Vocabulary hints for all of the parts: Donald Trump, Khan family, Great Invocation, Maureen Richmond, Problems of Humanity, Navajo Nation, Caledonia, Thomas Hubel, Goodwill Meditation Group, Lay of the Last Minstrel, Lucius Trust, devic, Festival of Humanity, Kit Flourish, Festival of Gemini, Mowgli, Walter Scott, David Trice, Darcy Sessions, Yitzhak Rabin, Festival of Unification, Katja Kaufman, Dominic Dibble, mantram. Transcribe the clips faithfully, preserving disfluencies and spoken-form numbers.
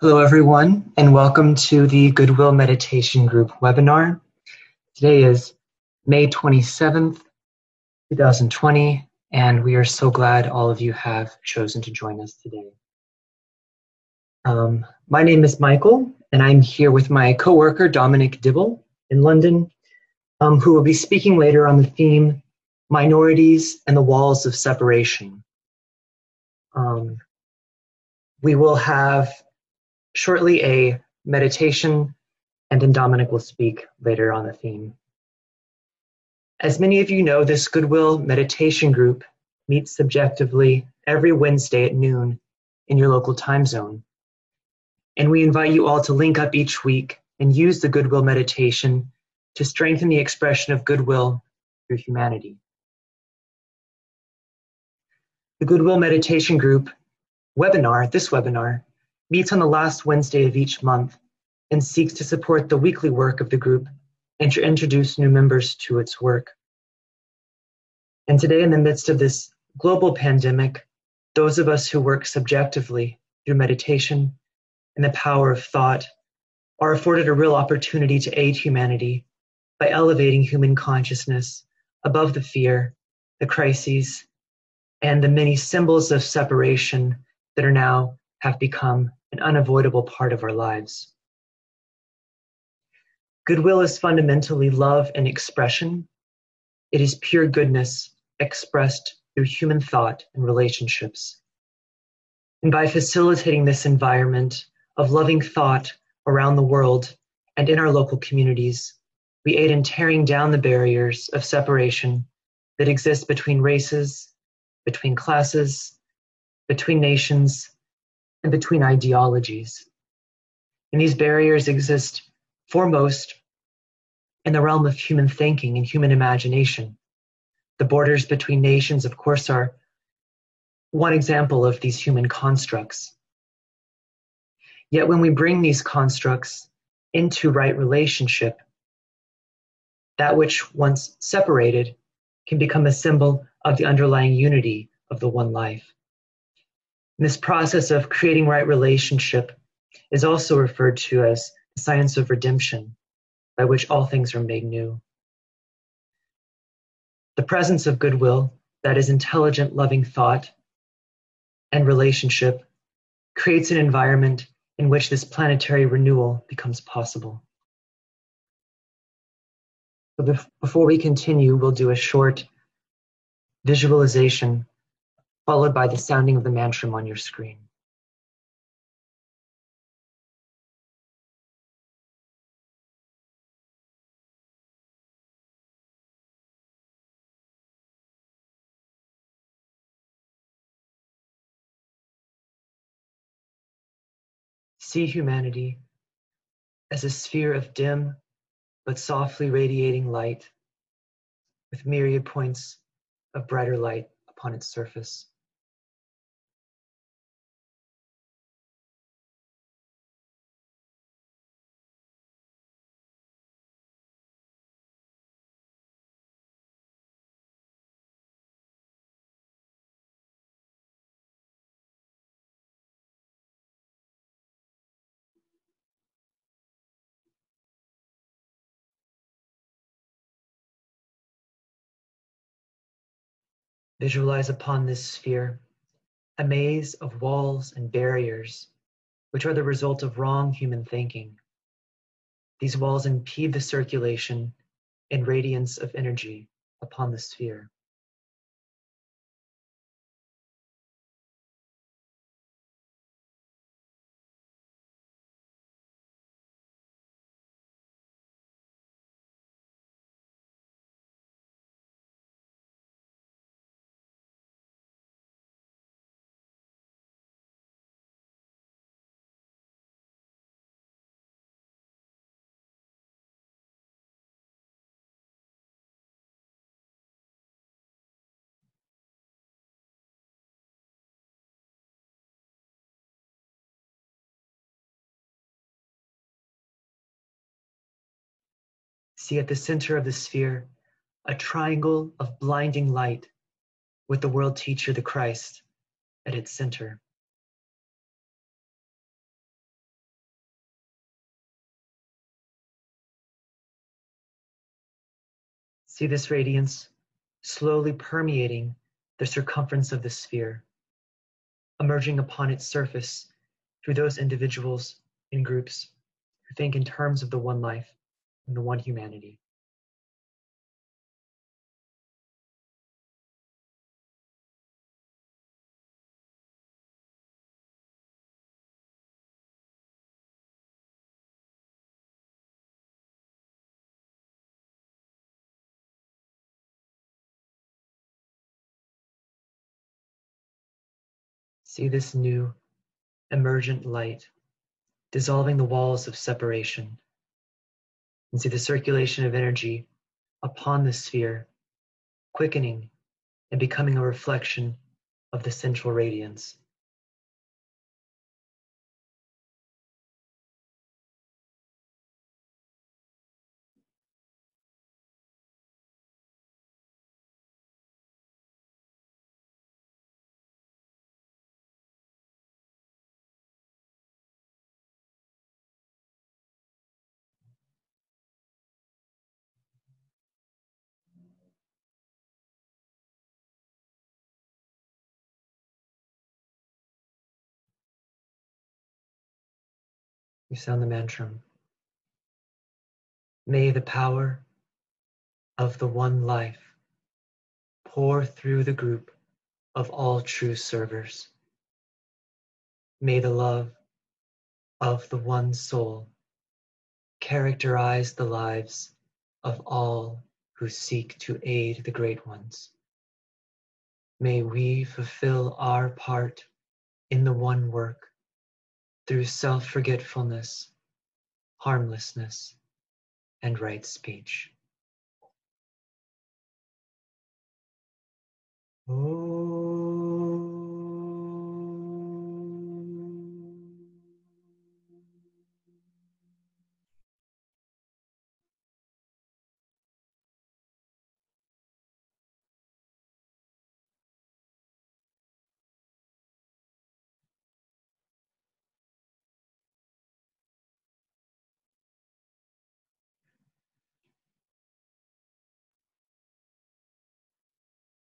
Hello, everyone, and welcome to the Goodwill Meditation Group webinar. Today is May twenty-seventh, two thousand twenty, and we are so glad all of you have chosen to join us today. Um, my name is Michael, and I'm here with my coworker, Dominic Dibble, in London, um, who will be speaking later on the theme, Minorities and the Walls of Separation. Um, we will have shortly a meditation, and then Dominic will speak later on the theme. As many of you know, this Goodwill Meditation Group meets subjectively every Wednesday at noon in your local time zone. And we invite you all to link up each week and use the Goodwill Meditation to strengthen the expression of goodwill through humanity. The Goodwill Meditation Group webinar, this webinar, meets on the last Wednesday of each month and seeks to support the weekly work of the group and to introduce new members to its work. And today, in the midst of this global pandemic, those of us who work subjectively through meditation and the power of thought are afforded a real opportunity to aid humanity by elevating human consciousness above the fear, the crises, and the many symbols of separation that are now have become an unavoidable part of our lives. Goodwill is fundamentally love and expression. It is pure goodness expressed through human thought and relationships. And by facilitating this environment of loving thought around the world and in our local communities, we aid in tearing down the barriers of separation that exist between races, between classes, between nations, and between ideologies. And these barriers exist foremost in the realm of human thinking and human imagination. The borders between nations, of course, are one example of these human constructs. Yet when we bring these constructs into right relationship, that which once separated can become a symbol of the underlying unity of the one life. This process of creating right relationship is also referred to as the science of redemption, by which all things are made new. The presence of goodwill, that is intelligent, loving thought and relationship, creates an environment in which this planetary renewal becomes possible. So before we continue, we'll do a short visualization followed by the sounding of the mantram on your screen. See humanity as a sphere of dim but softly radiating light with myriad points of brighter light upon its surface. Visualize upon this sphere a maze of walls and barriers, which are the result of wrong human thinking. These walls impede the circulation and radiance of energy upon the sphere. See at the center of the sphere, a triangle of blinding light with the world teacher, the Christ, at its center. See this radiance slowly permeating the circumference of the sphere, emerging upon its surface through those individuals and groups who think in terms of the one life and the one humanity. See this new, emergent light, dissolving the walls of separation, and see the circulation of energy upon the sphere, quickening and becoming a reflection of the central radiance. You sound the mantra. May the power of the one life pour through the group of all true servers. May the love of the one soul characterize the lives of all who seek to aid the great ones. May we fulfill our part in the one work through self-forgetfulness, harmlessness, and right speech. Oh.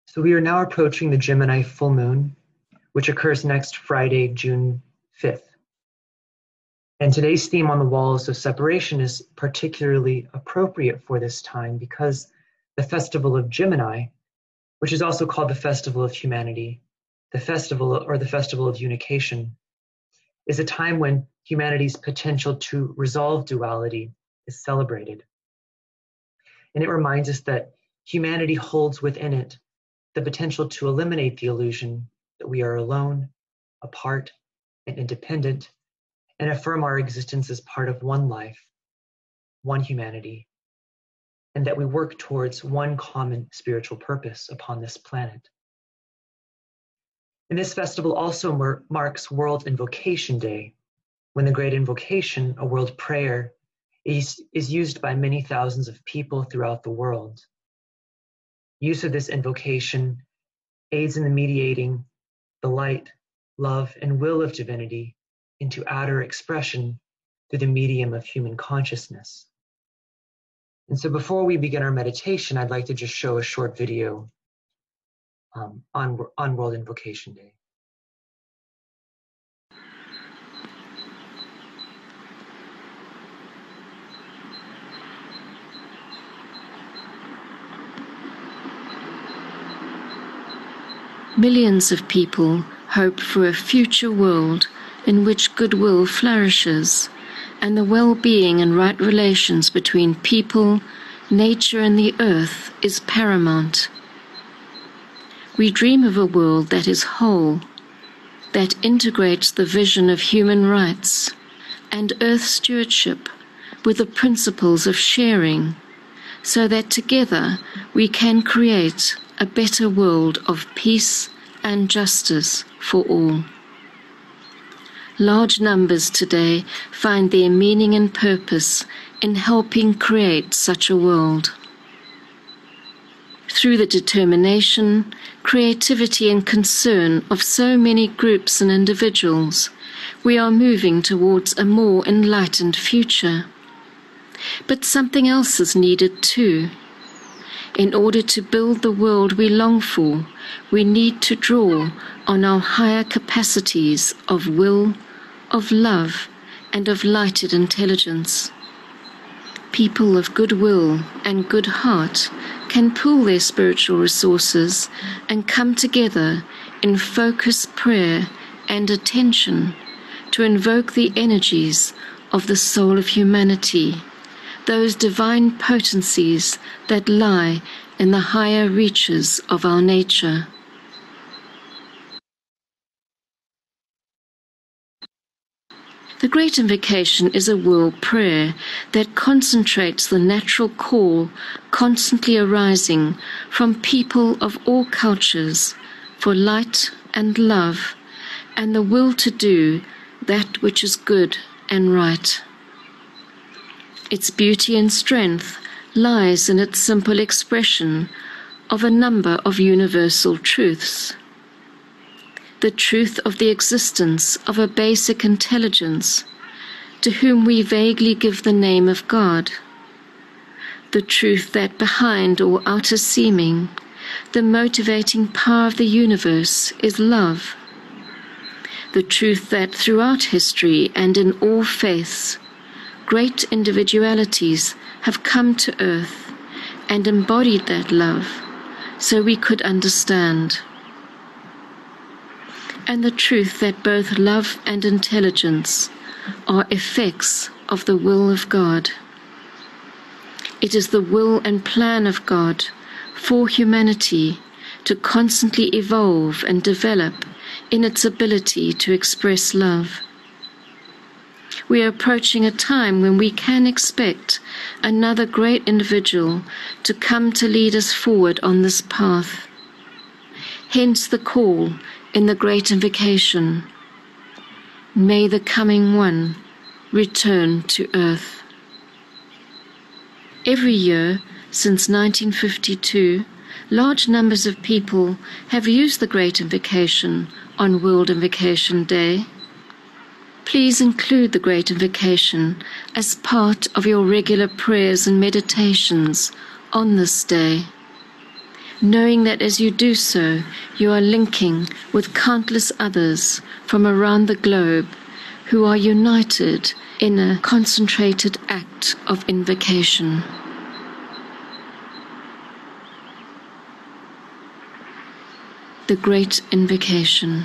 So we are now approaching the Gemini full moon, which occurs next Friday, June fifth. And today's theme on the walls of separation is particularly appropriate for this time because the Festival of Gemini, which is also called the Festival of Humanity, the Festival or the Festival of Unification, is a time when humanity's potential to resolve duality is celebrated. And it reminds us that humanity holds within it the potential to eliminate the illusion that we are alone, apart, and independent, and affirm our existence as part of one life, one humanity, and that we work towards one common spiritual purpose upon this planet. And this festival also mar- marks World Invocation Day, when the Great Invocation, a world prayer, is, is used by many thousands of people throughout the world. Use of this invocation aids in the mediating the light, love, and will of divinity into outer expression through the medium of human consciousness. And so before we begin our meditation, I'd like to just show a short video um, on, on World Invocation Day. Millions of people hope for a future world in which goodwill flourishes and the well-being and right relations between people, nature, and the earth is paramount. We dream of a world that is whole, that integrates the vision of human rights and earth stewardship with the principles of sharing, so that together we can create a better world of peace and justice for all. Large numbers today find their meaning and purpose in helping create such a world. Through the determination, creativity, and concern of so many groups and individuals, we are moving towards a more enlightened future. But something else is needed too. In order to build the world we long for, we need to draw on our higher capacities of will, of love, and of lighted intelligence. People of good will and good heart can pool their spiritual resources and come together in focused prayer and attention to invoke the energies of the soul of humanity, those divine potencies that lie in the higher reaches of our nature. The Great Invocation is a world prayer that concentrates the natural call constantly arising from people of all cultures for light and love and the will to do that which is good and right. Its beauty and strength lies in its simple expression of a number of universal truths. The truth of the existence of a basic intelligence to whom we vaguely give the name of God. The truth that behind all outer seeming, the motivating power of the universe is love. The truth that throughout history and in all faiths, great individualities have come to earth and embodied that love so we could understand. And the truth that both love and intelligence are effects of the will of God. It is the will and plan of God for humanity to constantly evolve and develop in its ability to express love. We are approaching a time when we can expect another great individual to come to lead us forward on this path. Hence the call in the Great Invocation, may the coming one return to earth. Every year since nineteen fifty-two, large numbers of people have used the Great Invocation on World Invocation Day. Please include the Great Invocation as part of your regular prayers and meditations on this day, knowing that as you do so, you are linking with countless others from around the globe who are united in a concentrated act of invocation. The Great Invocation.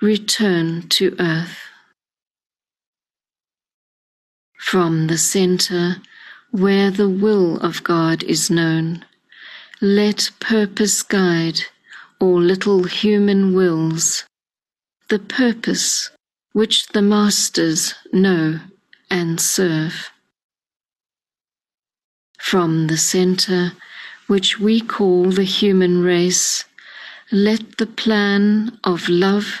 return to earth. From the center where the will of God is known, let purpose guide all little human wills, the purpose which the masters know and serve. From the center which we call the human race, let the plan of love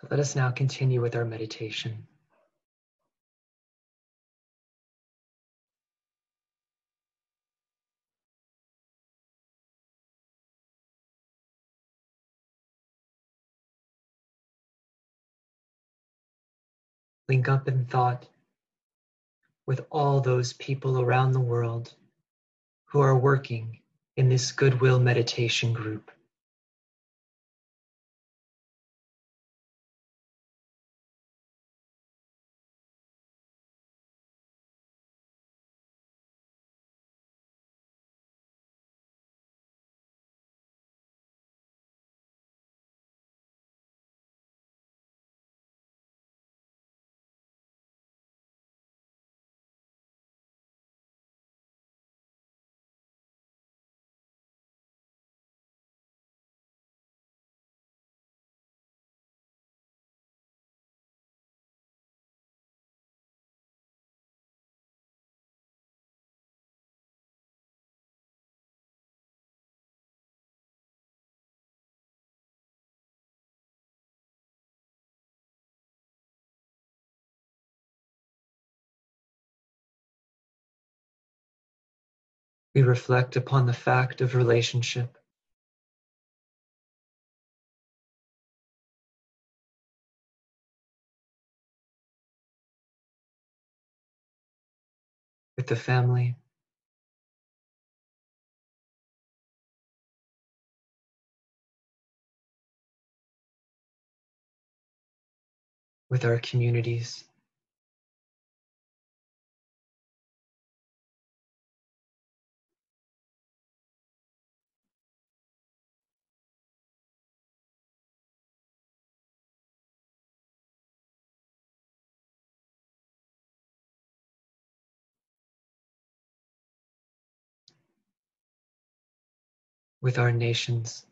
So let us now continue with our meditation. Link up in thought with all those people around the world who are working in this Goodwill Meditation Group. we reflect upon the fact of relationship. With the family, with our communities, with our nations,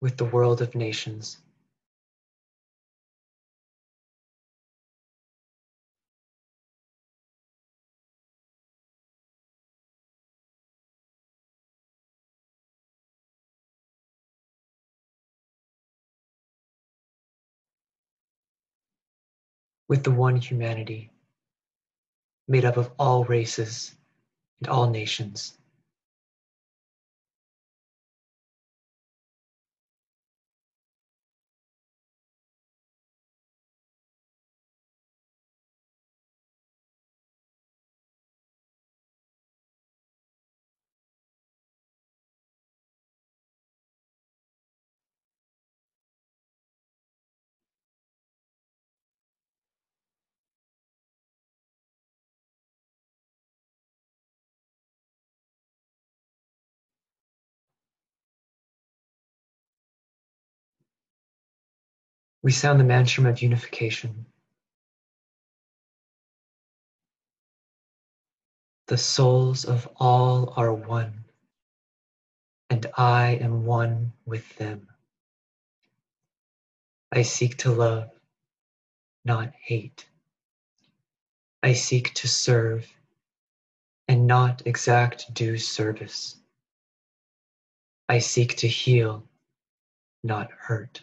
with the world of nations, with the one humanity, made up of all races and all nations. We sound the mantram of unification, the souls of all are one, and I am one with them. I seek to love, not hate. I seek to serve and not exact due service. I seek to heal, not hurt.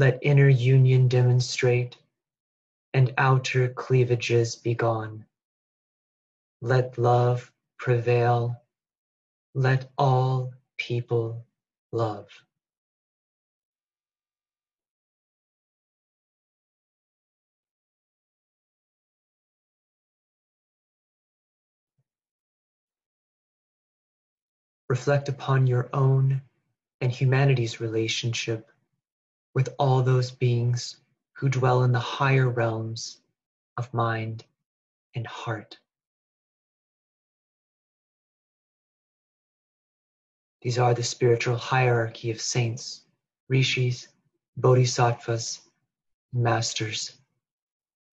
Let inner union demonstrate, and outer cleavages be gone. Let love prevail. Let all people love. Reflect upon your own and humanity's relationship with all those beings who dwell in the higher realms of mind and heart. These are the spiritual hierarchy of saints, rishis, bodhisattvas, and masters,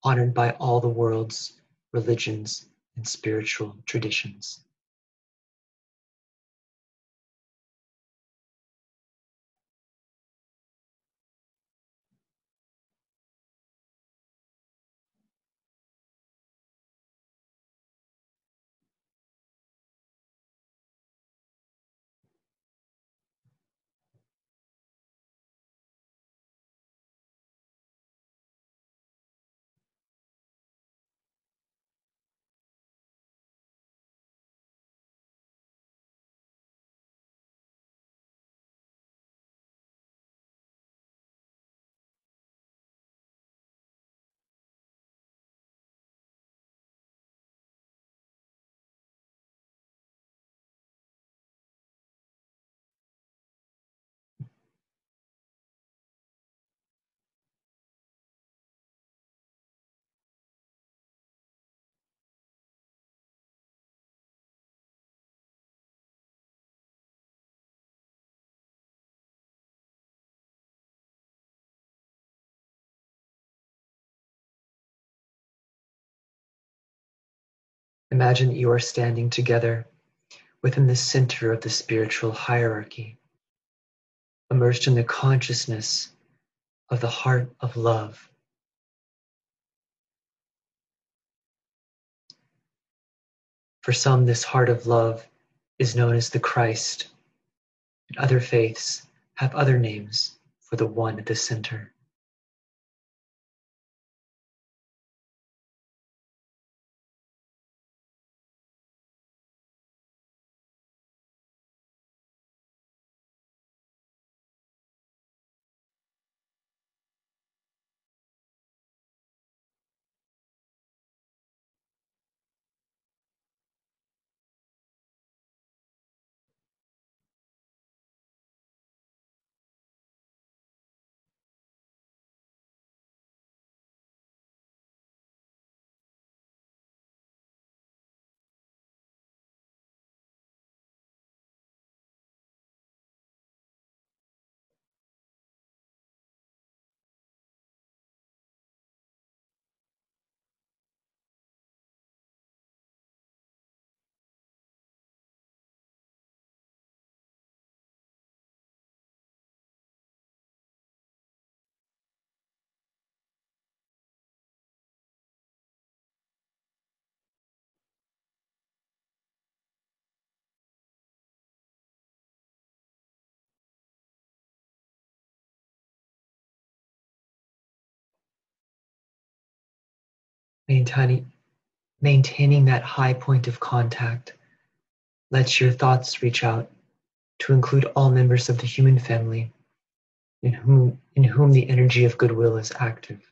honored by all the world's religions and spiritual traditions. Imagine that you are standing together within the center of the spiritual hierarchy, immersed in the consciousness of the heart of love. For some, this heart of love is known as the Christ, and other faiths have other names for the one at the center. Maintaining, maintaining that high point of contact lets your thoughts reach out to include all members of the human family in whom, in whom the energy of goodwill is active.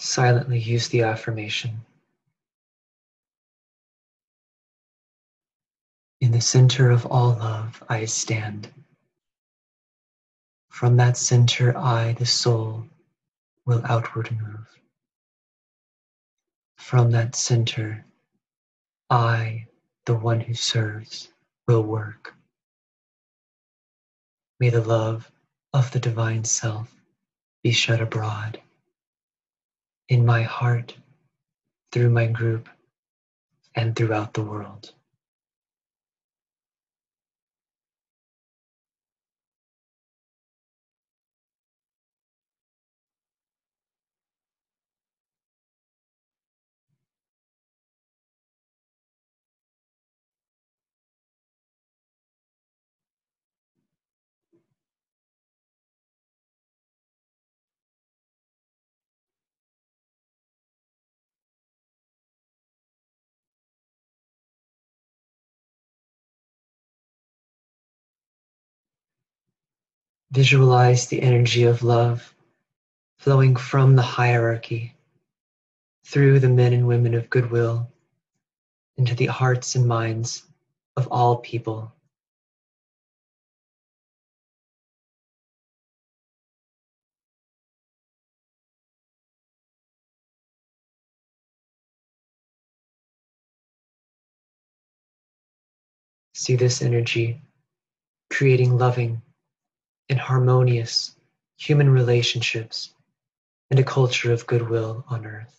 Silently use the affirmation. In the center of all love, I stand. From that center, I, the soul, will outward move. From that center, I, the one who serves, will work. May the love of the divine self be shed abroad in my heart, through my group, and throughout the world. Visualize the energy of love flowing from the hierarchy through the men and women of goodwill into the hearts and minds of all people. See this energy creating loving and harmonious human relationships and a culture of goodwill on earth.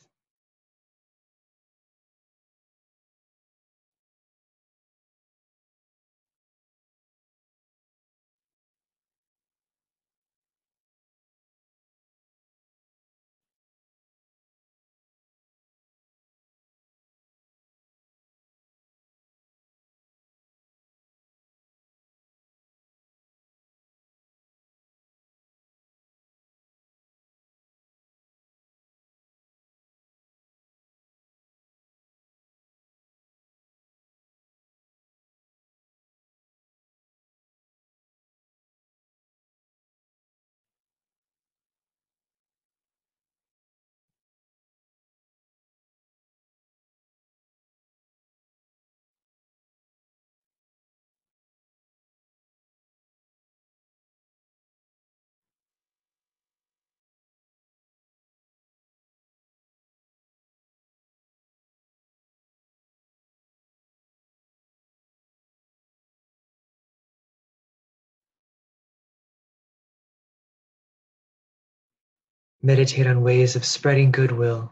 Meditate on ways of spreading goodwill,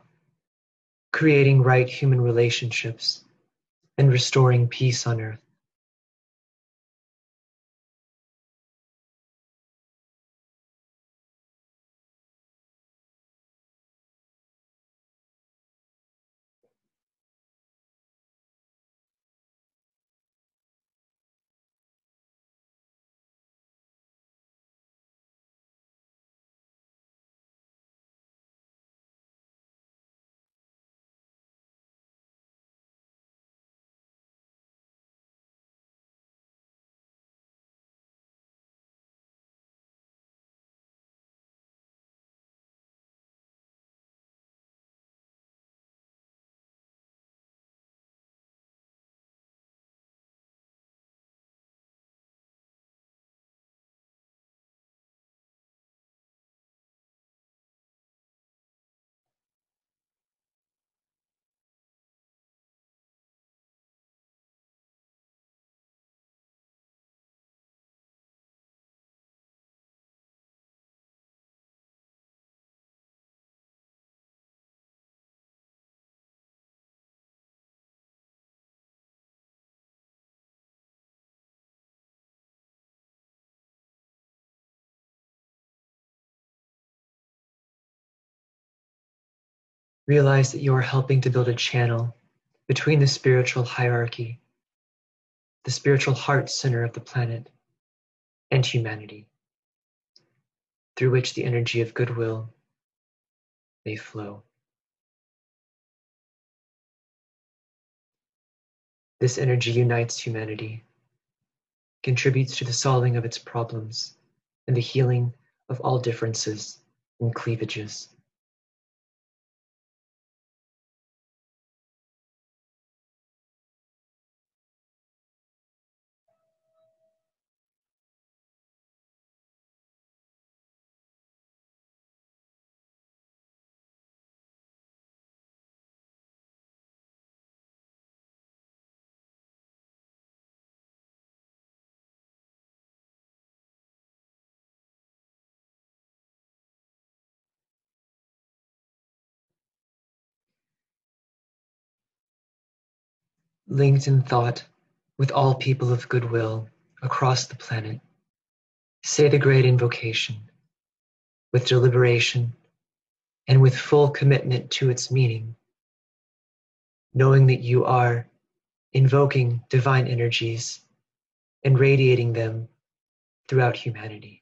creating right human relationships, and restoring peace on earth. Realize that you are helping to build a channel between the spiritual hierarchy, the spiritual heart center of the planet, and humanity, through which the energy of goodwill may flow. This energy unites humanity, contributes to the solving of its problems, and the healing of all differences and cleavages. Linked in thought with all people of goodwill across the planet, say the Great Invocation with deliberation and with full commitment to its meaning, knowing that you are invoking divine energies and radiating them throughout humanity.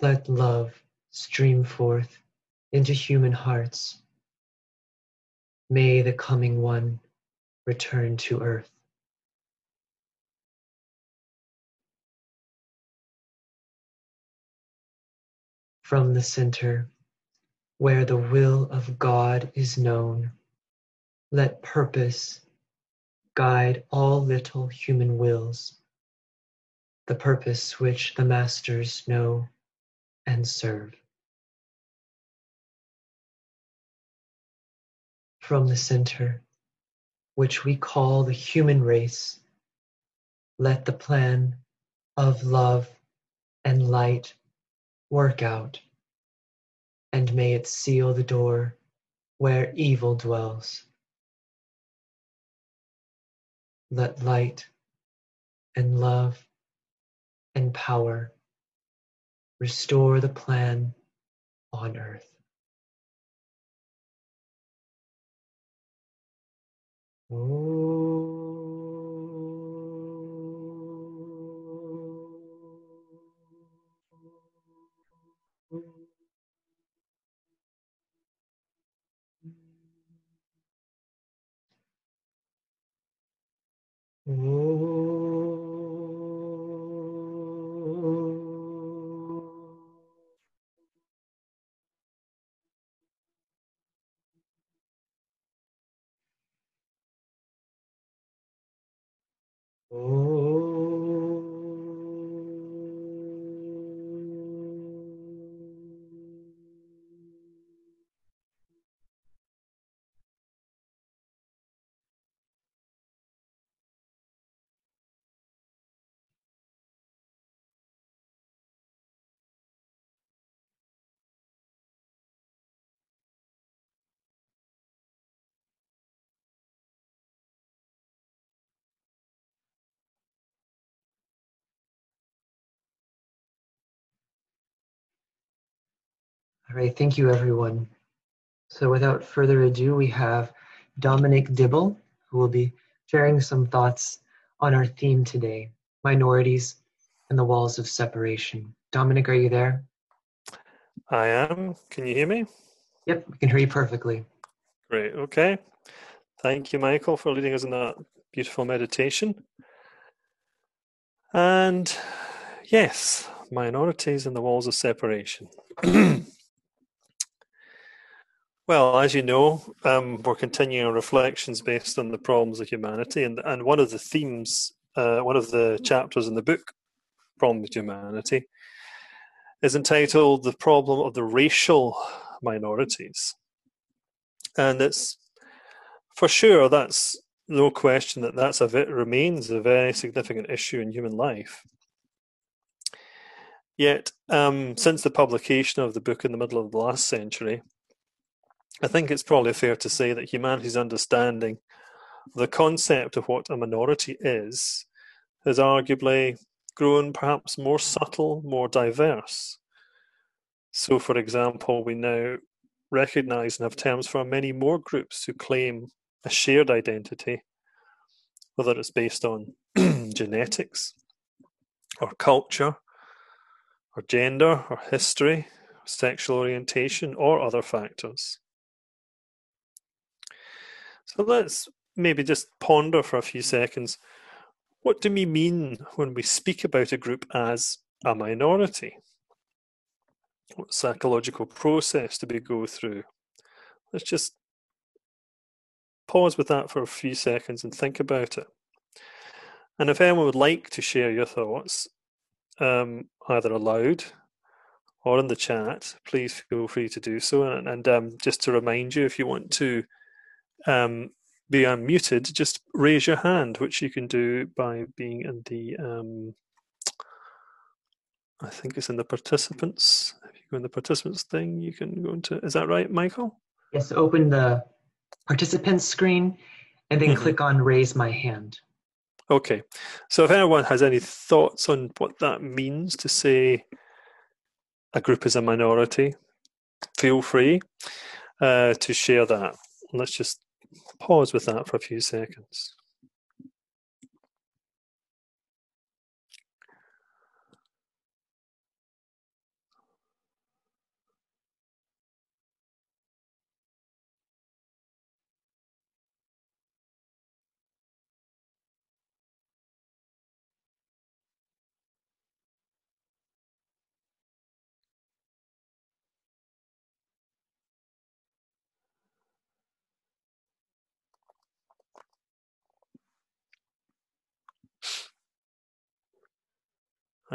let love stream forth into human hearts. May the coming one return to earth. From the center, where the will of God is known, let purpose guide all little human wills, the purpose which the masters know and serve. From the center, which we call the human race, let the plan of love and light work out, and may it seal the door where evil dwells. Let light and love and power restore the plan on earth. Oh. All right, thank you, everyone. So without further ado, we have Dominic Dibble, who will be sharing some thoughts on our theme today, minorities and the walls of separation. Dominic, are you there? I am. Can you hear me? Yep, we can hear you perfectly. Great, okay. Thank you, Michael, for leading us in that beautiful meditation. And yes, minorities and the walls of separation. Well, as you know, um, we're continuing our reflections based on the problems of humanity, and, and one of the themes, uh, one of the chapters in the book, Problems of Humanity, is entitled The Problem of the Racial Minorities. And it's, for sure, that's no question that that's a, it remains a very significant issue in human life. Yet, um, since the publication of the book in the middle of the last century, I think it's probably fair to say that humanity's understanding of the concept of what a minority is has arguably grown perhaps more subtle, more diverse. So, for example, we now recognise and have terms for many more groups who claim a shared identity, whether it's based on genetics or culture or gender or history, sexual orientation or other factors. So let's maybe just ponder for a few seconds, what do we mean when we speak about a group as a minority? What psychological process do we go through? Let's just pause with that for a few seconds and think about it. And if anyone would like to share your thoughts, um, either aloud or in the chat, please feel free to do so. And, and um, just to remind you, if you want to Um, be unmuted, just raise your hand, which you can do by being in the, um, I think it's in the participants. If you go in the participants thing, you can go into, is that right, Michael? Yes, open the participants screen and then mm-hmm. click on raise my hand. Okay, so if anyone has any thoughts on what that means to say a group is a minority, feel free uh, to share that. Let's just pause with that for a few seconds.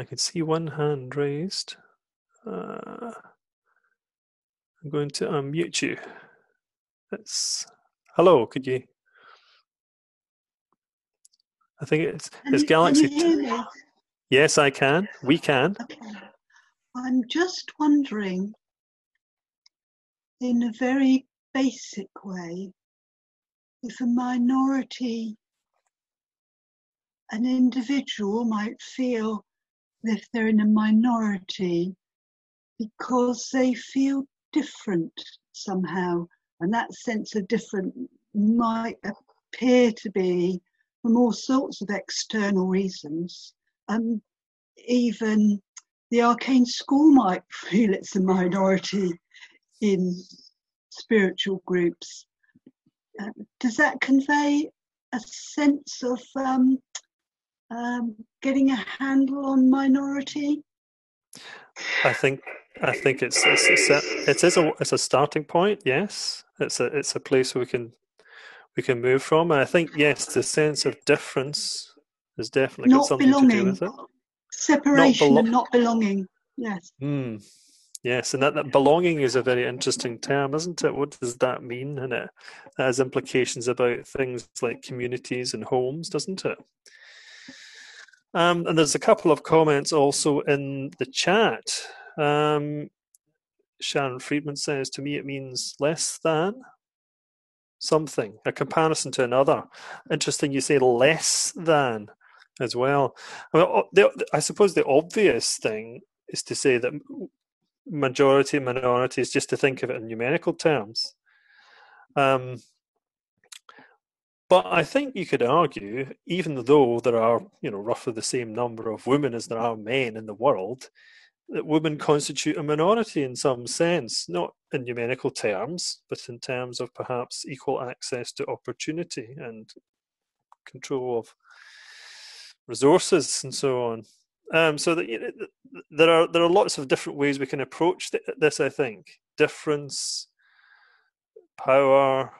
I can see one hand raised. Uh, I'm going to unmute you. That's, hello, could you? I think it's, it's Galaxy. Can you hear me? Yes, I can. We can. Okay. I'm just wondering, in a very basic way, if a minority, an individual might feel if they're in a minority because they feel different somehow, and that sense of different might appear to be from all sorts of external reasons. Um, even the Arcane School might feel it's a minority in spiritual groups. Uh, does that convey a sense of um, Um, getting a handle on minority? I think I think it's it's, it's a, it is a it's a starting point. Yes, it's a it's a place we can we can move from. And I think yes, the sense of difference is definitely got something belonging. to do with it. Separation not belo- and not belonging. Yes. Mm. Yes, and that, that belonging is a very interesting term, isn't it? What does that mean? And it has implications about things like communities and homes, doesn't it? Um, and there's a couple of comments also in the chat. Um, Sharon Friedman says, to me it means less than something, a comparison to another. Interesting you say less than as well. I mean, the, I suppose the obvious thing is to say that majority, minorities, just to think of it in numerical terms. Um, but I think you could argue, even though there are, you know, roughly the same number of women as there are men in the world, that women constitute a minority in some sense, not in numerical terms, but in terms of perhaps equal access to opportunity and control of resources and so on. Um, so that, you know, there are there are lots of different ways we can approach th this. I think difference, power,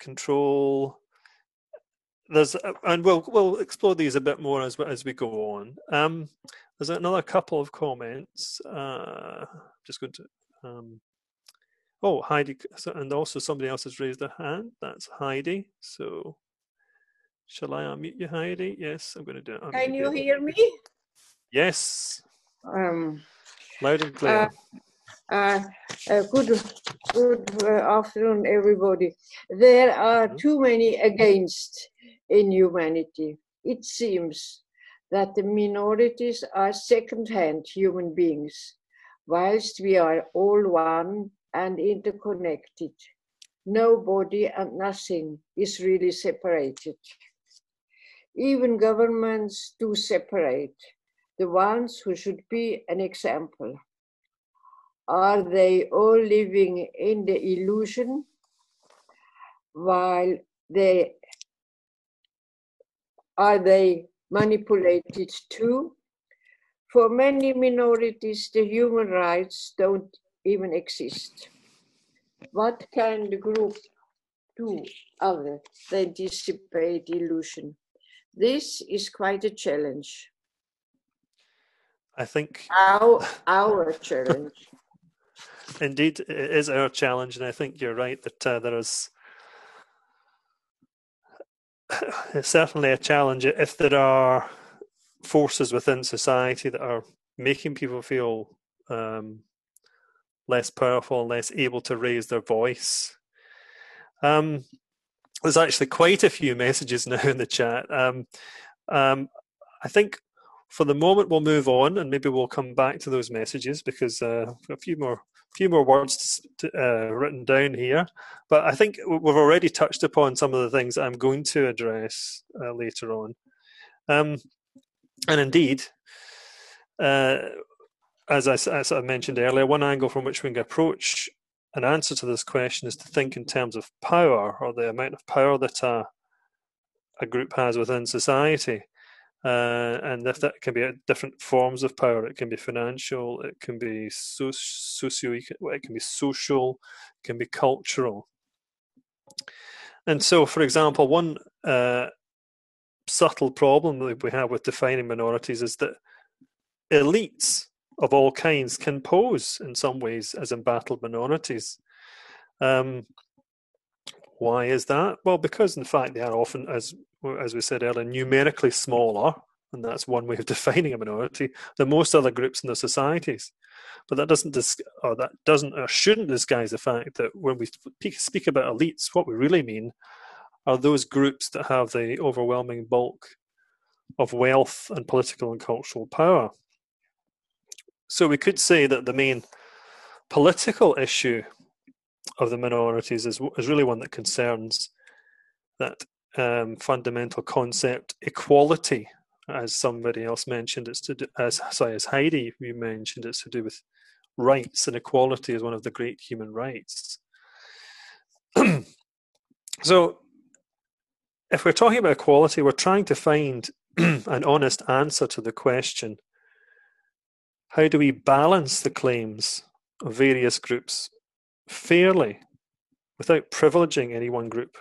control. There's and we'll we'll explore these a bit more as as we go on. Um, there's another couple of comments. Uh, just going to. Um, oh, Heidi, and also somebody else has raised their hand. That's Heidi. So, shall I unmute you, Heidi? Yes, I'm going to do it. I'm Can you hear me? Yes. Um, Loud and clear. Uh, uh, uh, good good afternoon, everybody. There are too many against in humanity. It seems that the minorities are second-hand human beings, whilst we are all one and interconnected. Nobody and nothing is really separated. Even governments do separate. The ones who should be an example. Are they all living in the illusion while they are they manipulated too? For many minorities, the human rights don't even exist. What can the group do other than dissipate illusion? This is quite a challenge. I think our our challenge. Indeed, it is our challenge, and I think you're right that uh, there is certainly a challenge if there are forces within society that are making people feel um, less powerful, less able to raise their voice. Um, there's actually quite a few messages now in the chat. Um, um, I think for the moment we'll move on, and maybe we'll come back to those messages because uh, I've got a few more, few more words to, uh, written down here. But I think we've already touched upon some of the things I'm going to address uh, later on. Um, and indeed, uh, as I, as I mentioned earlier, one angle from which we can approach an answer to this question is to think in terms of power, or the amount of power that a, a group has within society. Uh, and if that can be at different forms of power, it can be financial, it can be so, socio, it can be social, it can be cultural. And so, for example, one uh, subtle problem that we have with defining minorities is that elites of all kinds can pose in some ways as embattled minorities. Um, why is that? Well, because in fact they are often, as as we said earlier, numerically smaller, and that's one way of defining a minority, than most other groups in their societies. But that doesn't dis or that doesn't or shouldn't disguise the fact that when we speak about elites, what we really mean are those groups that have the overwhelming bulk of wealth and political and cultural power. So we could say that the main political issue of the minorities is, is really one that concerns that um, fundamental concept, equality, as somebody else mentioned. It's to do, as sorry, as Heidi you mentioned, it's to do with rights, and equality is one of the great human rights. So, if we're talking about equality, we're trying to find an honest answer to the question: how do we balance the claims of various groups fairly, without privileging any one group,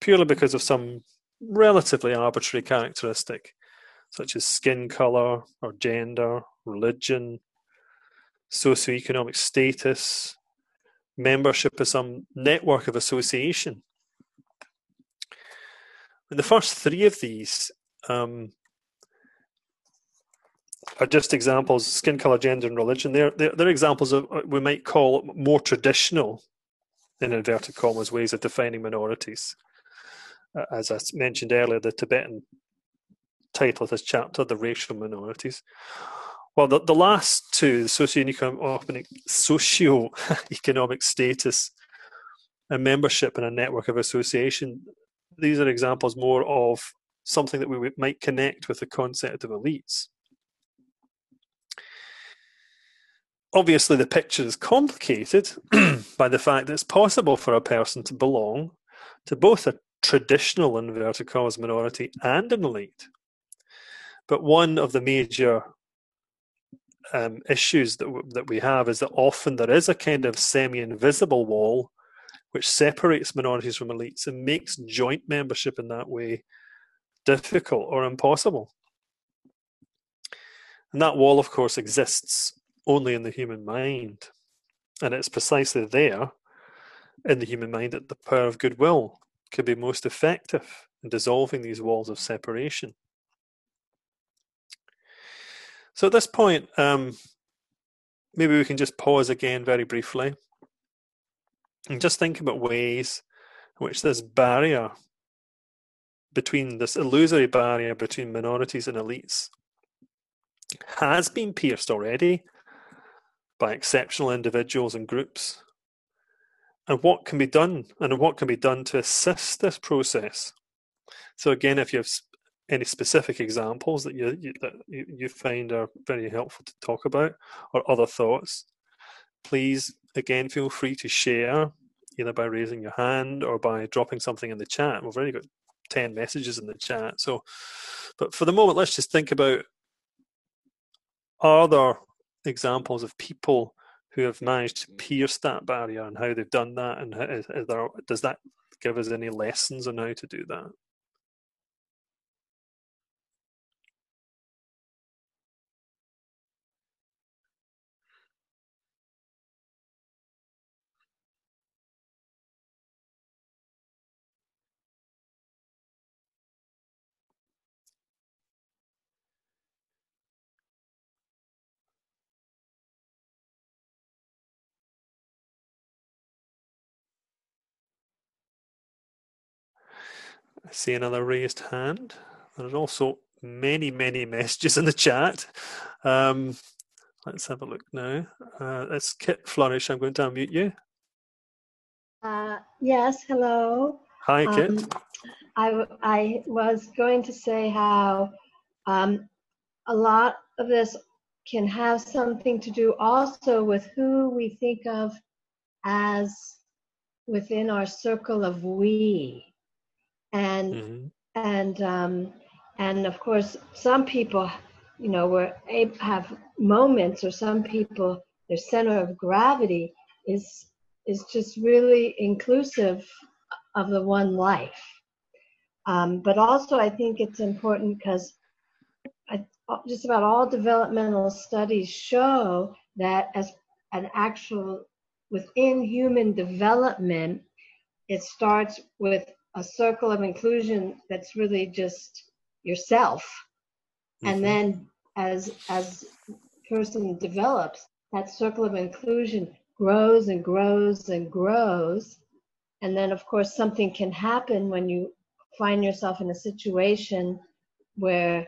purely because of some relatively arbitrary characteristic, such as skin colour or gender, religion, socioeconomic status, membership of some network of association? And the first three of these um, are just examples: skin color, gender, and religion. They're, they're, they're examples of what we might call more traditional, in inverted commas, ways of defining minorities. Uh, as I mentioned earlier, the Tibetan title of this chapter, The Racial Minorities, Well, the, the last two, the socio-economic, socio-economic status and membership in a network of association, these are examples more of something that we might connect with the concept of elites. Obviously, the picture is complicated by the fact that it's possible for a person to belong to both a traditional, inverted commas, minority and an elite. But one of the major um, issues that, w that we have is that often there is a kind of semi-invisible wall which separates minorities from elites and makes joint membership in that way difficult or impossible. And that wall, of course, exists only in the human mind, and it's precisely there in the human mind that the power of goodwill can be most effective in dissolving these walls of separation. So at this point, um, maybe we can just pause again very briefly and just think about ways in which this barrier between, this illusory barrier between minorities and elites has been pierced already by exceptional individuals and groups, and what can be done, and what can be done to assist this process. So again, if you have any specific examples that you, you that you find are very helpful to talk about, or other thoughts, please again feel free to share, either by raising your hand or by dropping something in the chat. We've already got ten messages in the chat, so but for the moment, let's just think about, are there examples of people who have managed to pierce that barrier and how they've done that, and how, is, is there, does that give us any lessons on how to do that? I see another raised hand. There's also many, many messages in the chat. Um, let's have a look now. Uh, that's Kit Flourish. I'm going to unmute you. Uh, yes, hello. Hi, Kit. Um, I, I was going to say how um, a lot of this can have something to do also with who we think of as within our circle of we. And mm-hmm. and um, and of course, some people, you know, were able, have moments, or some people, their center of gravity is is just really inclusive of the one life. Um, but also, I think it's important because just about all developmental studies show that as an actual within human development, it starts with a circle of inclusion that's really just yourself. Mm-hmm. And then as as a person develops, that circle of inclusion grows and grows and grows. And then of course, something can happen when you find yourself in a situation where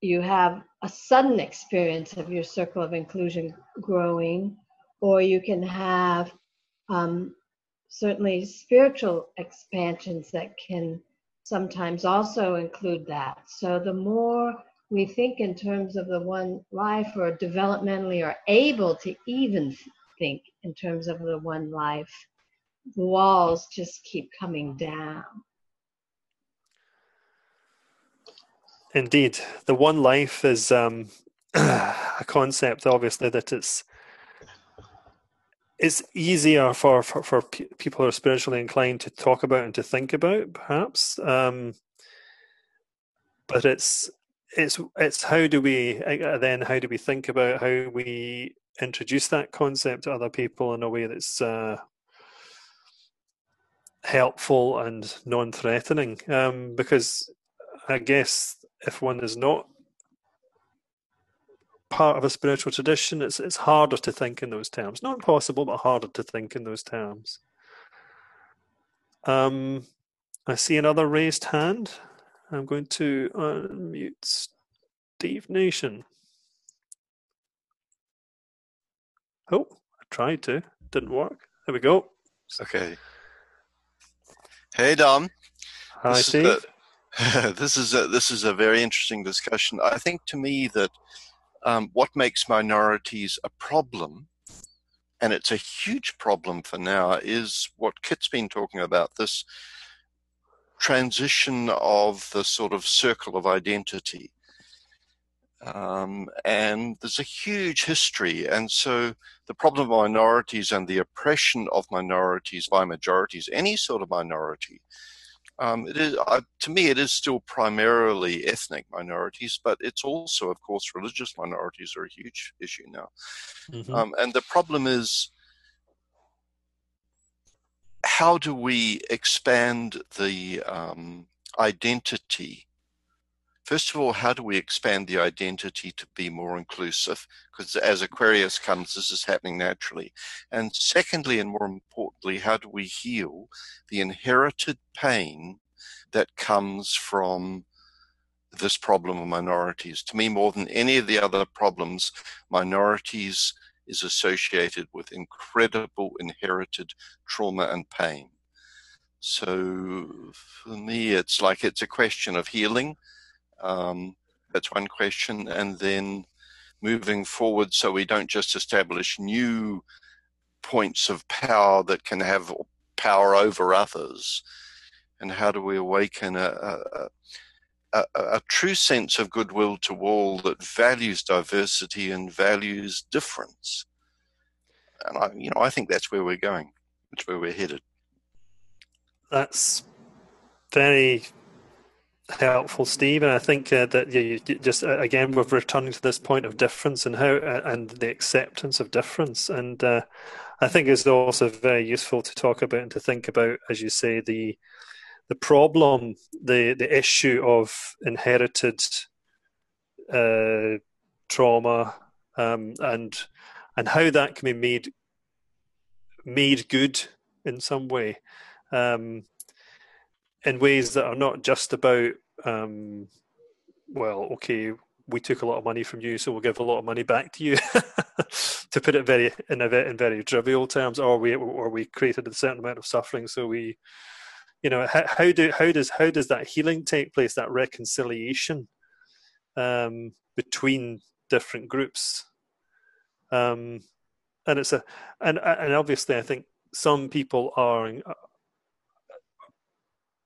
you have a sudden experience of your circle of inclusion growing, or you can have, um, certainly spiritual expansions that can sometimes also include that. So the more we think in terms of the one life, or developmentally are able to even think in terms of the one life, the walls just keep coming down. Indeed, the one life is um, a concept, obviously, that it's It's easier for, for, for people who are spiritually inclined to talk about and to think about, perhaps. Um, but it's, it's, it's how do we, then how do we think about how we introduce that concept to other people in a way that's uh, helpful and non-threatening? Um, because I guess if one is not part of a spiritual tradition, it's it's harder to think in those terms. Not impossible, but harder to think in those terms. Um, I see another raised hand. I'm going to unmute Steve Nation. Oh, I tried to. Didn't work. There we go. Okay. Hey, Dom. Hi, this Steve. Is a, this, is a, this is a very interesting discussion. I think to me that um, what makes minorities a problem, and it's a huge problem for now, is what Kit's been talking about, this transition of the sort of circle of identity. Um, and there's a huge history, and so the problem of minorities and the oppression of minorities by majorities, any sort of minority, um, it is uh, to me it is still primarily ethnic minorities, but it's also, of course, religious minorities are a huge issue now. Mm-hmm. Um, and the problem is, how do we expand the um, identity? First of all, how do we expand the identity to be more inclusive? Because as Aquarius comes, this is happening naturally. And secondly, and more importantly, how do we heal the inherited pain that comes from this problem of minorities? To me, more than any of the other problems, minorities is associated with incredible inherited trauma and pain. So for me, it's like it's a question of healing. Um, that's one question, and then moving forward so we don't just establish new points of power that can have power over others, and how do we awaken a, a, a, a true sense of goodwill to all that values diversity and values difference. And I, you know, I think that's where we're going, that's where we're headed. That's very helpful, Steve, and I think uh, that you, you just uh, again we're returning to this point of difference and how uh, and the acceptance of difference, and uh, I think it's also very useful to talk about and to think about, as you say, the the problem, the the issue of inherited uh, trauma, um, and and how that can be made made good in some way. Um, in ways that are not just about, um, well, okay, we took a lot of money from you, so we'll give a lot of money back to you, to put it very in, a, in very trivial terms, or we or we created a certain amount of suffering, so we, you know, how, how do how does how does that healing take place? That reconciliation um, between different groups, um, and it's a and and obviously, I think some people are.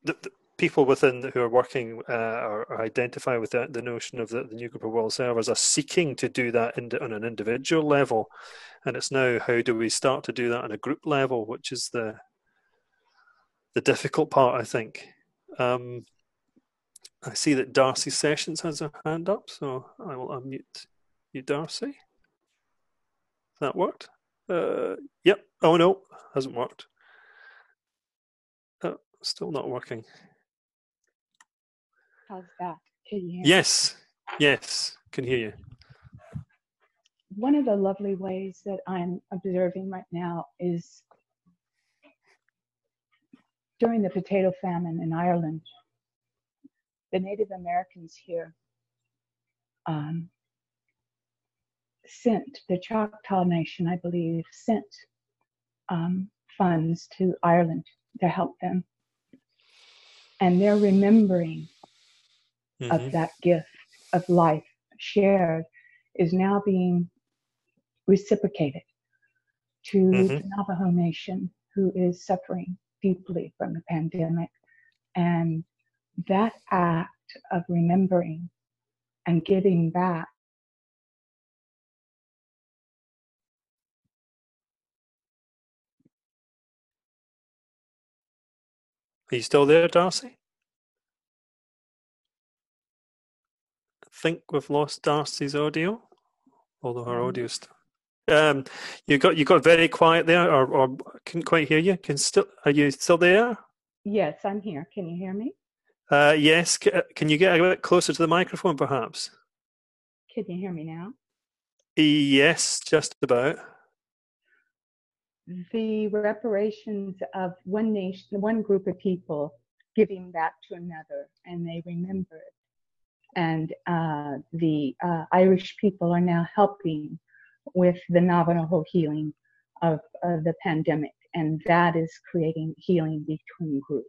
The, the people within who are working uh, or, or identify with the, the notion of the, the new group of world servers are seeking to do that in, on an individual level, and it's now how do we start to do that on a group level, which is the the difficult part, I think. Um, I see that Darcy Sessions has her hand up, so I will unmute you, Darcy. Has that worked? Uh, yep. Oh no, hasn't worked. Still not working. How's that? Can you hear yes, me? yes, can hear you. One of the lovely ways that I'm observing right now is during the potato famine in Ireland, the Native Americans here um, sent, the Choctaw Nation, I believe, sent um, funds to Ireland to help them. And their remembering mm-hmm. of that gift of life shared is now being reciprocated to mm-hmm. the Navajo Nation, who is suffering deeply from the pandemic. And that act of remembering and giving back Are you still there, Darcy? I think we've lost Darcy's audio, although her audio is still. Um, you got you got very quiet there, or, or couldn't quite hear you. Can still are you still there? Yes, I'm here. Can you hear me? Uh, yes. Can you get a bit closer to the microphone, perhaps? Can you hear me now? Yes, just about. The reparations of one nation, one group of people giving back to another, and they remembered. And uh, the uh, Irish people are now helping with the Navajo healing of uh, the pandemic. And that is creating healing between groups.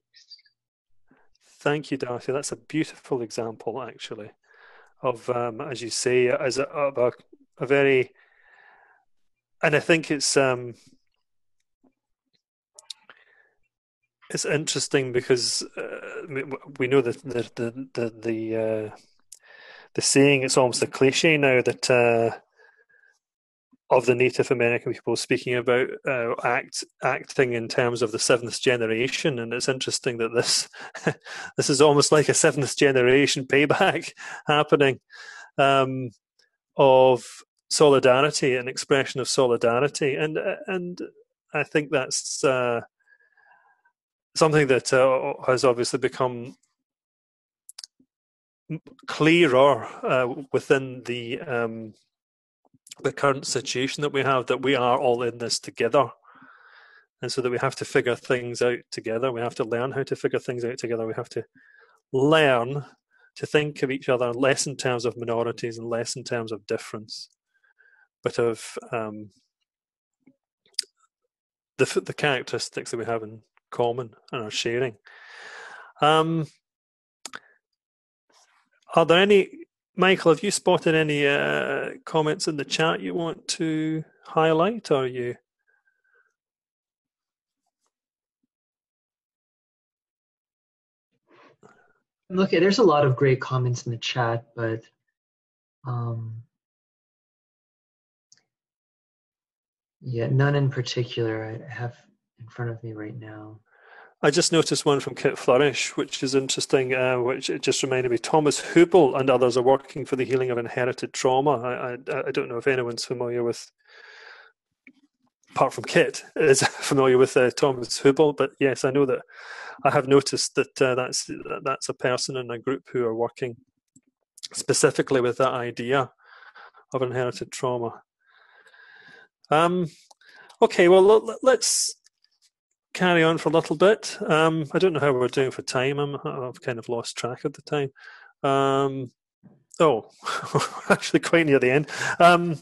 Thank you, Darcy. That's a beautiful example, actually, of, um, as you say, as a, of a, a very, and I think it's, um, it's interesting because uh, we know that the, the, the, the, uh, the saying, it's almost a cliche now that, uh, of the Native American people speaking about uh, act acting in terms of the seventh generation, and it's interesting that this this is almost like a seventh generation payback happening um, of solidarity, an expression of solidarity, and and I think that's uh, something that uh, has obviously become clearer uh, within the. Um, the current situation that we have, that we are all in this together, and so that we have to figure things out together. We have to learn how to figure things out together. We have to learn to think of each other less in terms of minorities and less in terms of difference, but of um, the, the characteristics that we have in common and are sharing. Um, are there any Michael, have you spotted any uh, comments in the chat you want to highlight, or are you? Look, there's a lot of great comments in the chat, but um, yeah, none in particular I have in front of me right now. I just noticed one from Kit Flourish, which is interesting, uh, which it just reminded me. Thomas Hubel and others are working for the healing of inherited trauma. I, I, I don't know if anyone's familiar with, apart from Kit, is familiar with uh, Thomas Hubel, but yes, I know that I have noticed that uh, that's, that's a person in a group who are working specifically with that idea of inherited trauma. Um, okay, well, let's... carry on for a little bit. Um, I don't know how we're doing for time. I'm, I've kind of lost track of the time. Um, oh, actually quite near the end. Um,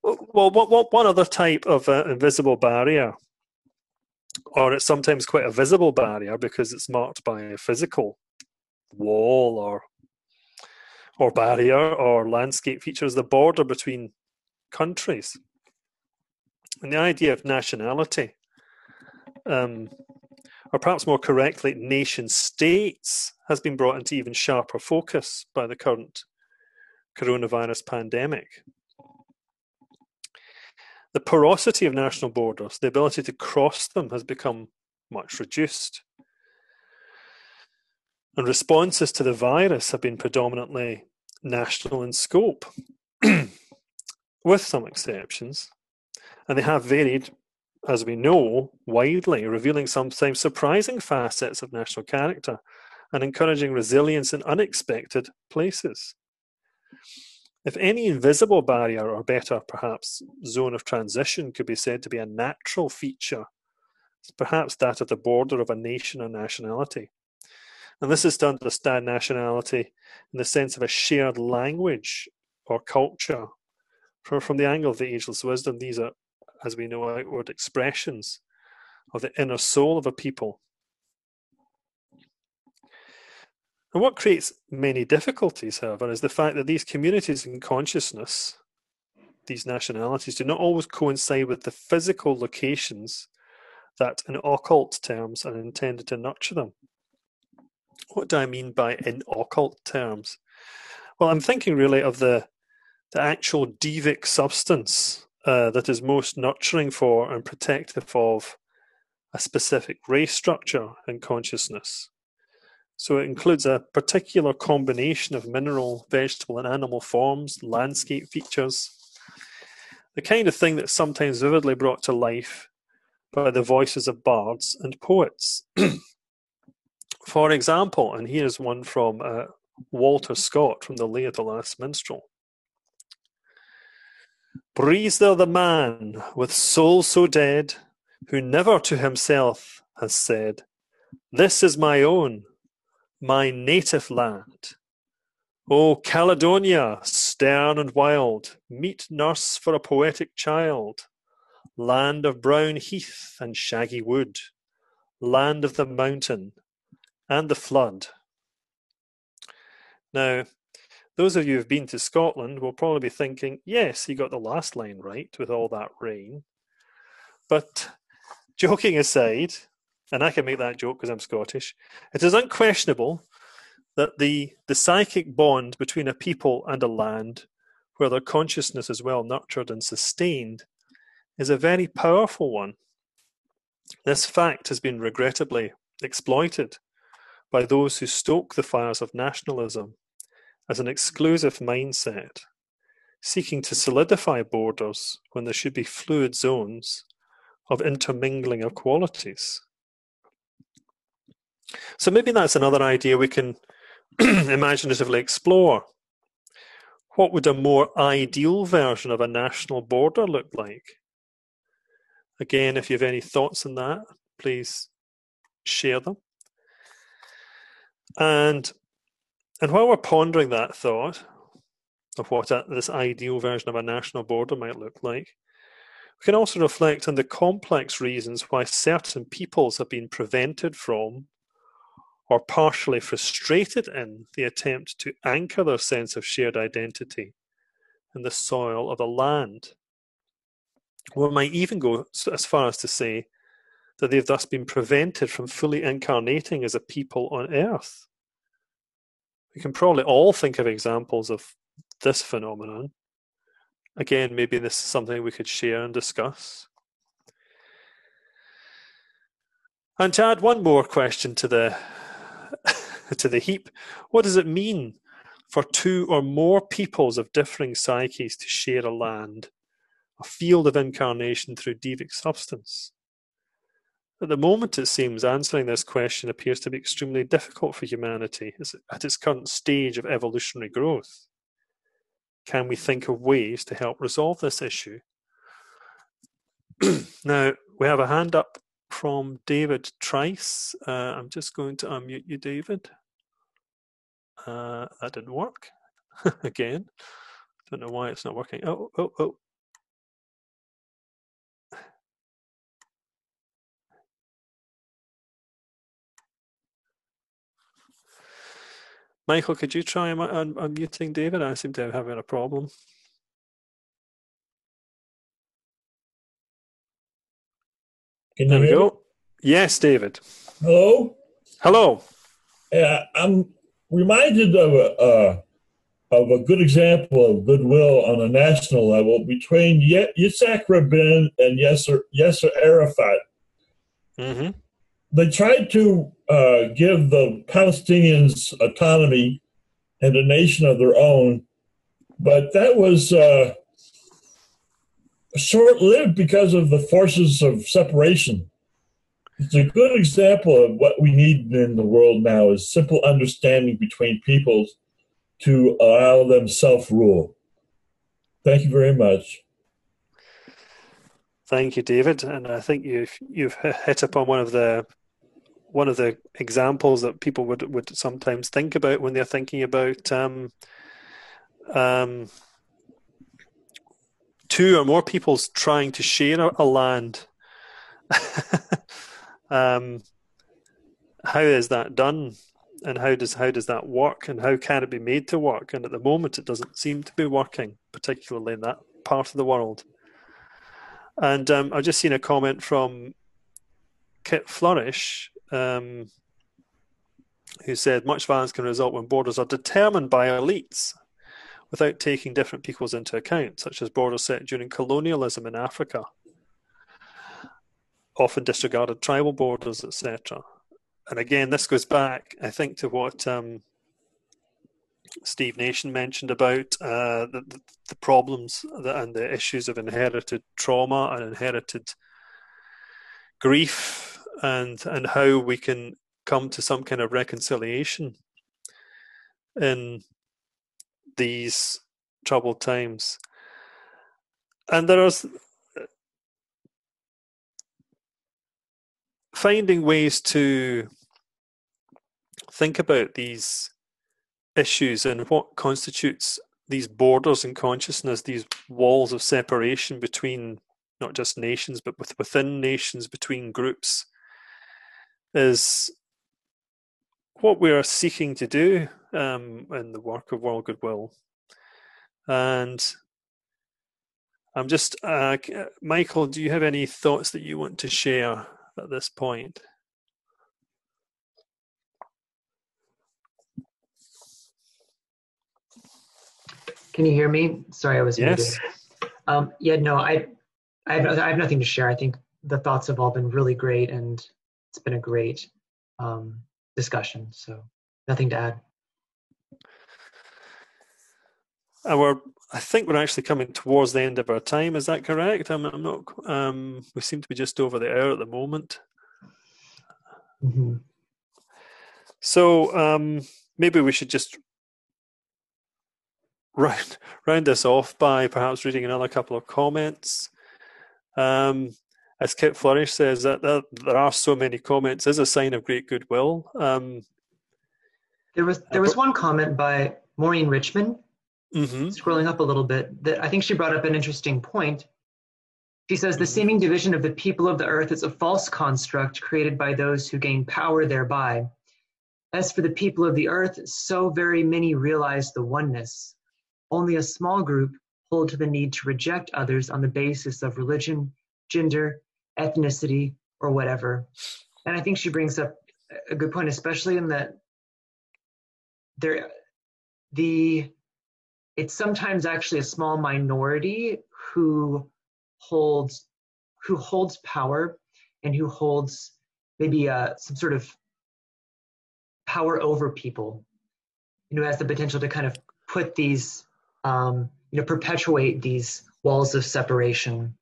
well, what, what, one other type of uh, invisible barrier, or it's sometimes quite a visible barrier because it's marked by a physical wall or, or barrier or landscape features, the border between countries. And the idea of nationality, Um, or perhaps more correctly, nation states, has been brought into even sharper focus by the current coronavirus pandemic. The porosity of national borders, the ability to cross them, has become much reduced. And responses to the virus have been predominantly national in scope, with some exceptions, and they have varied, as we know, widely, revealing sometimes surprising facets of national character and encouraging resilience in unexpected places. If any invisible barrier, or better, perhaps, zone of transition could be said to be a natural feature, perhaps that of the border of a nation or nationality. And this is to understand nationality in the sense of a shared language or culture. For, from the angle of the Ageless Wisdom, these are, as we know, outward expressions of the inner soul of a people. And what creates many difficulties, however, is the fact that these communities in consciousness, these nationalities, do not always coincide with the physical locations that in occult terms are intended to nurture them. What do I mean by in occult terms? Well, I'm thinking really of the, the actual devic substance Uh, that is most nurturing for and protective of a specific race structure and consciousness. So it includes a particular combination of mineral, vegetable and animal forms, landscape features, the kind of thing that's sometimes vividly brought to life by the voices of bards and poets. For example, and here's one from uh, Walter Scott from the Lay of the Last Minstrel. Breathes there the man with soul so dead, who never to himself has said, "This is my own, my native land, O Caledonia, stern and wild, meet nurse for a poetic child, land of brown heath and shaggy wood, land of the mountain and the flood. Now, those of you who've been to Scotland will probably be thinking, yes, he got the last line right with all that rain. But joking aside, and I can make that joke because I'm Scottish, it is unquestionable that the, the psychic bond between a people and a land where their consciousness is well nurtured and sustained is a very powerful one. This fact has been regrettably exploited by those who stoke the fires of nationalism as an exclusive mindset, seeking to solidify borders when there should be fluid zones of intermingling of qualities. So maybe that's another idea we can imaginatively explore. What would a more ideal version of a national border look like? Again, if you have any thoughts on that, please share them. And, and while we're pondering that thought of what a, this ideal version of a national border might look like, we can also reflect on the complex reasons why certain peoples have been prevented from or partially frustrated in the attempt to anchor their sense of shared identity in the soil of a land. One might even go as far as to say that they've thus been prevented from fully incarnating as a people on earth. We can probably all think of examples of this phenomenon. Again, maybe this is something we could share and discuss. And to add one more question to the to the heap, what does it mean for two or more peoples of differing psyches to share a land, a field of incarnation through devic substance? At the moment, it seems answering this question appears to be extremely difficult for humanity at its current stage of evolutionary growth. Can we think of ways to help resolve this issue? Now, we have a hand up from David Trice. Uh, I'm just going to unmute you, David. Uh, that didn't work. Again, don't know why it's not working. Oh, oh, oh. Michael, could you try un un unmuting David? I seem to be having a problem. Can there you we go. Me? Yes, David. Hello. Hello. Yeah, I'm reminded of a uh, of a good example of goodwill on a national level between Ye Yitzhak Rabin and Yasser Yasser Arafat. Mm-hmm. They tried to uh, give the Palestinians autonomy and a nation of their own, but that was uh, short-lived because of the forces of separation. It's a good example of what we need in the world now is simple understanding between peoples to allow them self-rule. Thank you very much. Thank you, David. And I think you've, you've hit upon one of the one of the examples that people would, would sometimes think about when they're thinking about um, um, two or more peoples trying to share a, a land. um, how is that done? And how does, how does that work? And how can it be made to work? And at the moment, it doesn't seem to be working, particularly in that part of the world. And um, I've just seen a comment from Kit Flourish, Um, who said, much violence can result when borders are determined by elites without taking different peoples into account, such as borders set during colonialism in Africa, often disregarded tribal borders, et cetera. And again, this goes back, I think, to what um, Steve Nation mentioned about uh, the, the problems and the issues of inherited trauma and inherited grief, and and how we can come to some kind of reconciliation in these troubled times. And there is finding ways to think about these issues and what constitutes these borders in consciousness, these walls of separation between not just nations, but with, within nations, between groups, is what we are seeking to do um, in the work of World Goodwill. And I'm just, uh, Michael, do you have any thoughts that you want to share at this point? Can you hear me? Sorry, I was muted. Yes. Um, yeah, no, I, I, have, I have nothing to share. I think the thoughts have all been really great, and it's been a great um, discussion. So nothing to add. Our, I think we're actually coming towards the end of our time. Is that correct? I'm, I'm not. Um, we seem to be just over the hour at the moment. Mm-hmm. So um, maybe we should just round round this off by perhaps reading another couple of comments. Um, as Kit Flourish says, that, that there are so many comments is a sign of great goodwill. Um, there was there was one comment by Maureen Richmond. Mm-hmm. Scrolling up a little bit, that I think she brought up an interesting point. She says, the seeming division of the people of the earth is a false construct created by those who gain power thereby. As for the people of the earth, so very many realize the oneness. Only a small group hold to the need to reject others on the basis of religion, gender, ethnicity, or whatever. And I think she brings up a good point, especially in that there, the... it's sometimes actually a small minority who holds who holds power and who holds maybe uh, some sort of power over people, you know, has the potential to kind of put these, um, you know, perpetuate these walls of separation.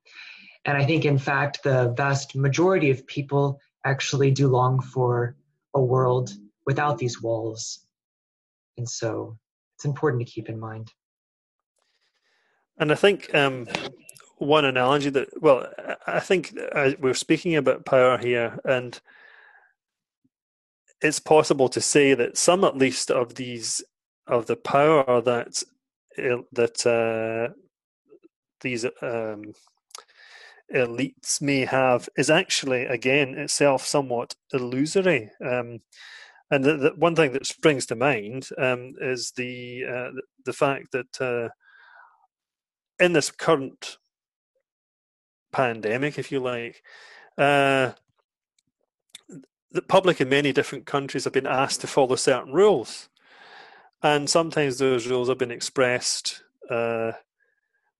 And I think, in fact, the vast majority of people actually do long for a world without these walls. And so it's important to keep in mind. And I think um, one analogy that, well, I think we're speaking about power here, and it's possible to say that some, at least, of these, of the power that that uh, these um, elites may have is actually, again, itself somewhat illusory. Um, and the, the one thing that springs to mind um, is the uh, the fact that uh, in this current pandemic, if you like, uh, the public in many different countries have been asked to follow certain rules, and sometimes those rules have been expressed uh,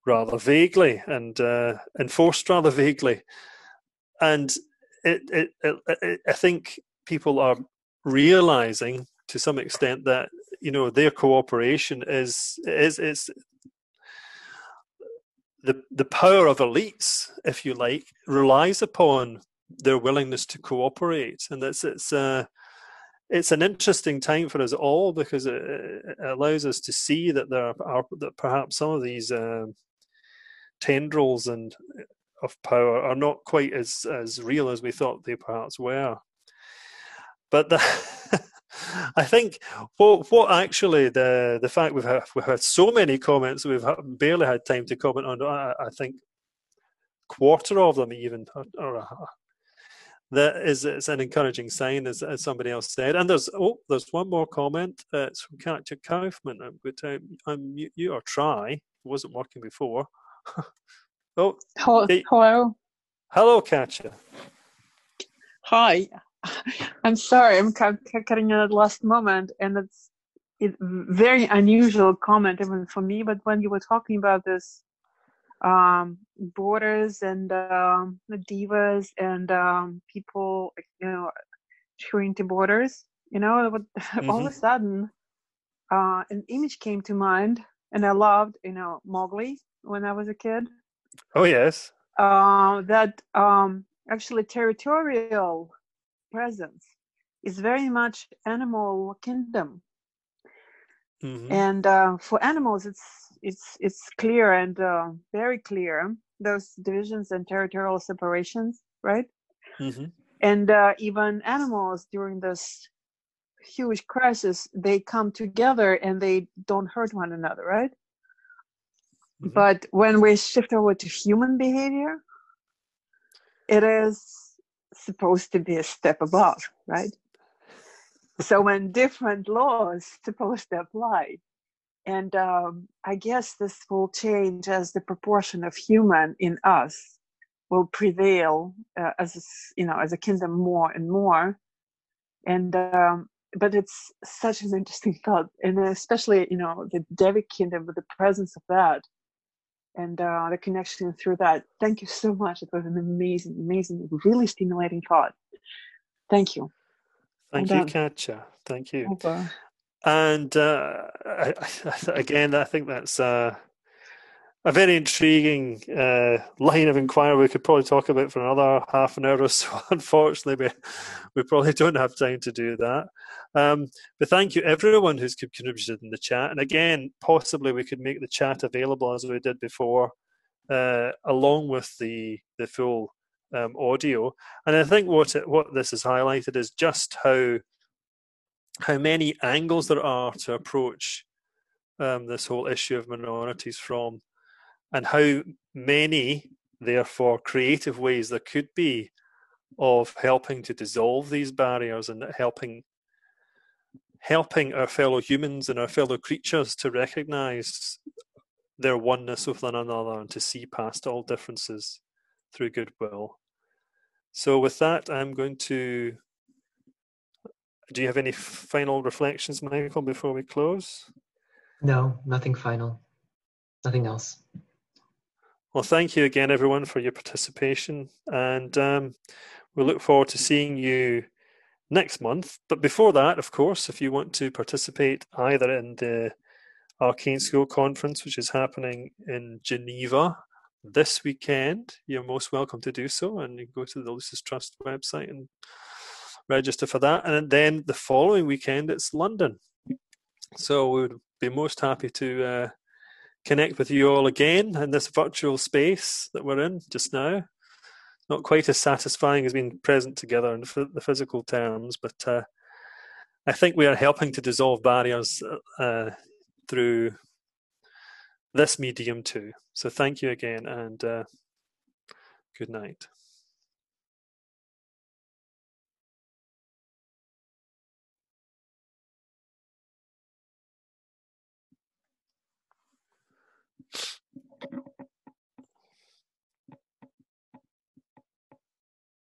rather vaguely and uh, enforced rather vaguely. And it, it, it, it, I think people are realizing to some extent that, you know, their cooperation is is is the the power of elites, if you like, relies upon their willingness to cooperate. And that's it's uh it's an interesting time for us all, because it, it allows us to see that there are, are that perhaps some of these uh, tendrils and of power are not quite as as real as we thought they perhaps were. But the, I think what, what actually the the fact we've had, we've had so many comments, we've barely had time to comment on, I, I think, quarter of them even, or, or, that is it's an encouraging sign, as, as somebody else said. And there's oh, there's one more comment. Uh, it's from Katja Kaufman. I'm going to unmute you or try. It wasn't working before. oh, hello. Hey. hello, hello, Katja. Hi. I'm sorry, I'm cutting in at the last moment, and it's a very unusual comment even for me, but when you were talking about this um, borders and um, the divas and um, people, you know, chewing to borders, you know, what, mm-hmm. all of a sudden uh, an image came to mind, and I loved, you know, Mowgli when I was a kid. Oh, yes. Uh, that um, actually territorial presence is very much animal kingdom, mm-hmm. and uh, for animals it's it's it's clear and uh, very clear, those divisions and territorial separations, right? Mm-hmm. And uh, even animals during this huge crisis, they come together and they don't hurt one another, right? Mm-hmm. But when we shift over to human behavior, it is supposed to be a step above, right? So when different laws supposed to apply, and um, I guess this will change as the proportion of human in us will prevail uh, as a, you know, as a kingdom more and more. And um, but it's such an interesting thought, and especially, you know, the Devic kingdom with the presence of that and uh, the connection through that. Thank you so much. It was an amazing, amazing, really stimulating thought. Thank you. Thank you, Katja. Thank you. Okay. And uh, I, I, again, I think that's uh, a very intriguing uh, line of inquiry. We could probably talk about for another half an hour or so. Unfortunately, we, we probably don't have time to do that. Um, but thank you, everyone who's contributed in the chat. And again, possibly we could make the chat available as we did before, uh, along with the, the full Um, audio. And I think what it, what this has highlighted is just how how many angles there are to approach um, this whole issue of minorities from, and how many, therefore, creative ways there could be of helping to dissolve these barriers and helping helping our fellow humans and our fellow creatures to recognize their oneness with one another and to see past all differences through goodwill. So with that, I'm going to, do you have any final reflections, Michael, before we close? No, nothing final, nothing else. Well, thank you again, everyone, for your participation. And um, we look forward to seeing you next month. But before that, of course, if you want to participate either in the Arcane School Conference, which is happening in Geneva this weekend, you're most welcome to do so, and you can go to the Lucius Trust website and register for that. And then the following weekend, it's London. So we would be most happy to uh, connect with you all again in this virtual space that we're in just now. Not quite as satisfying as being present together in the physical terms, but uh, I think we are helping to dissolve barriers uh, through this medium too. So thank you again, and uh, good night.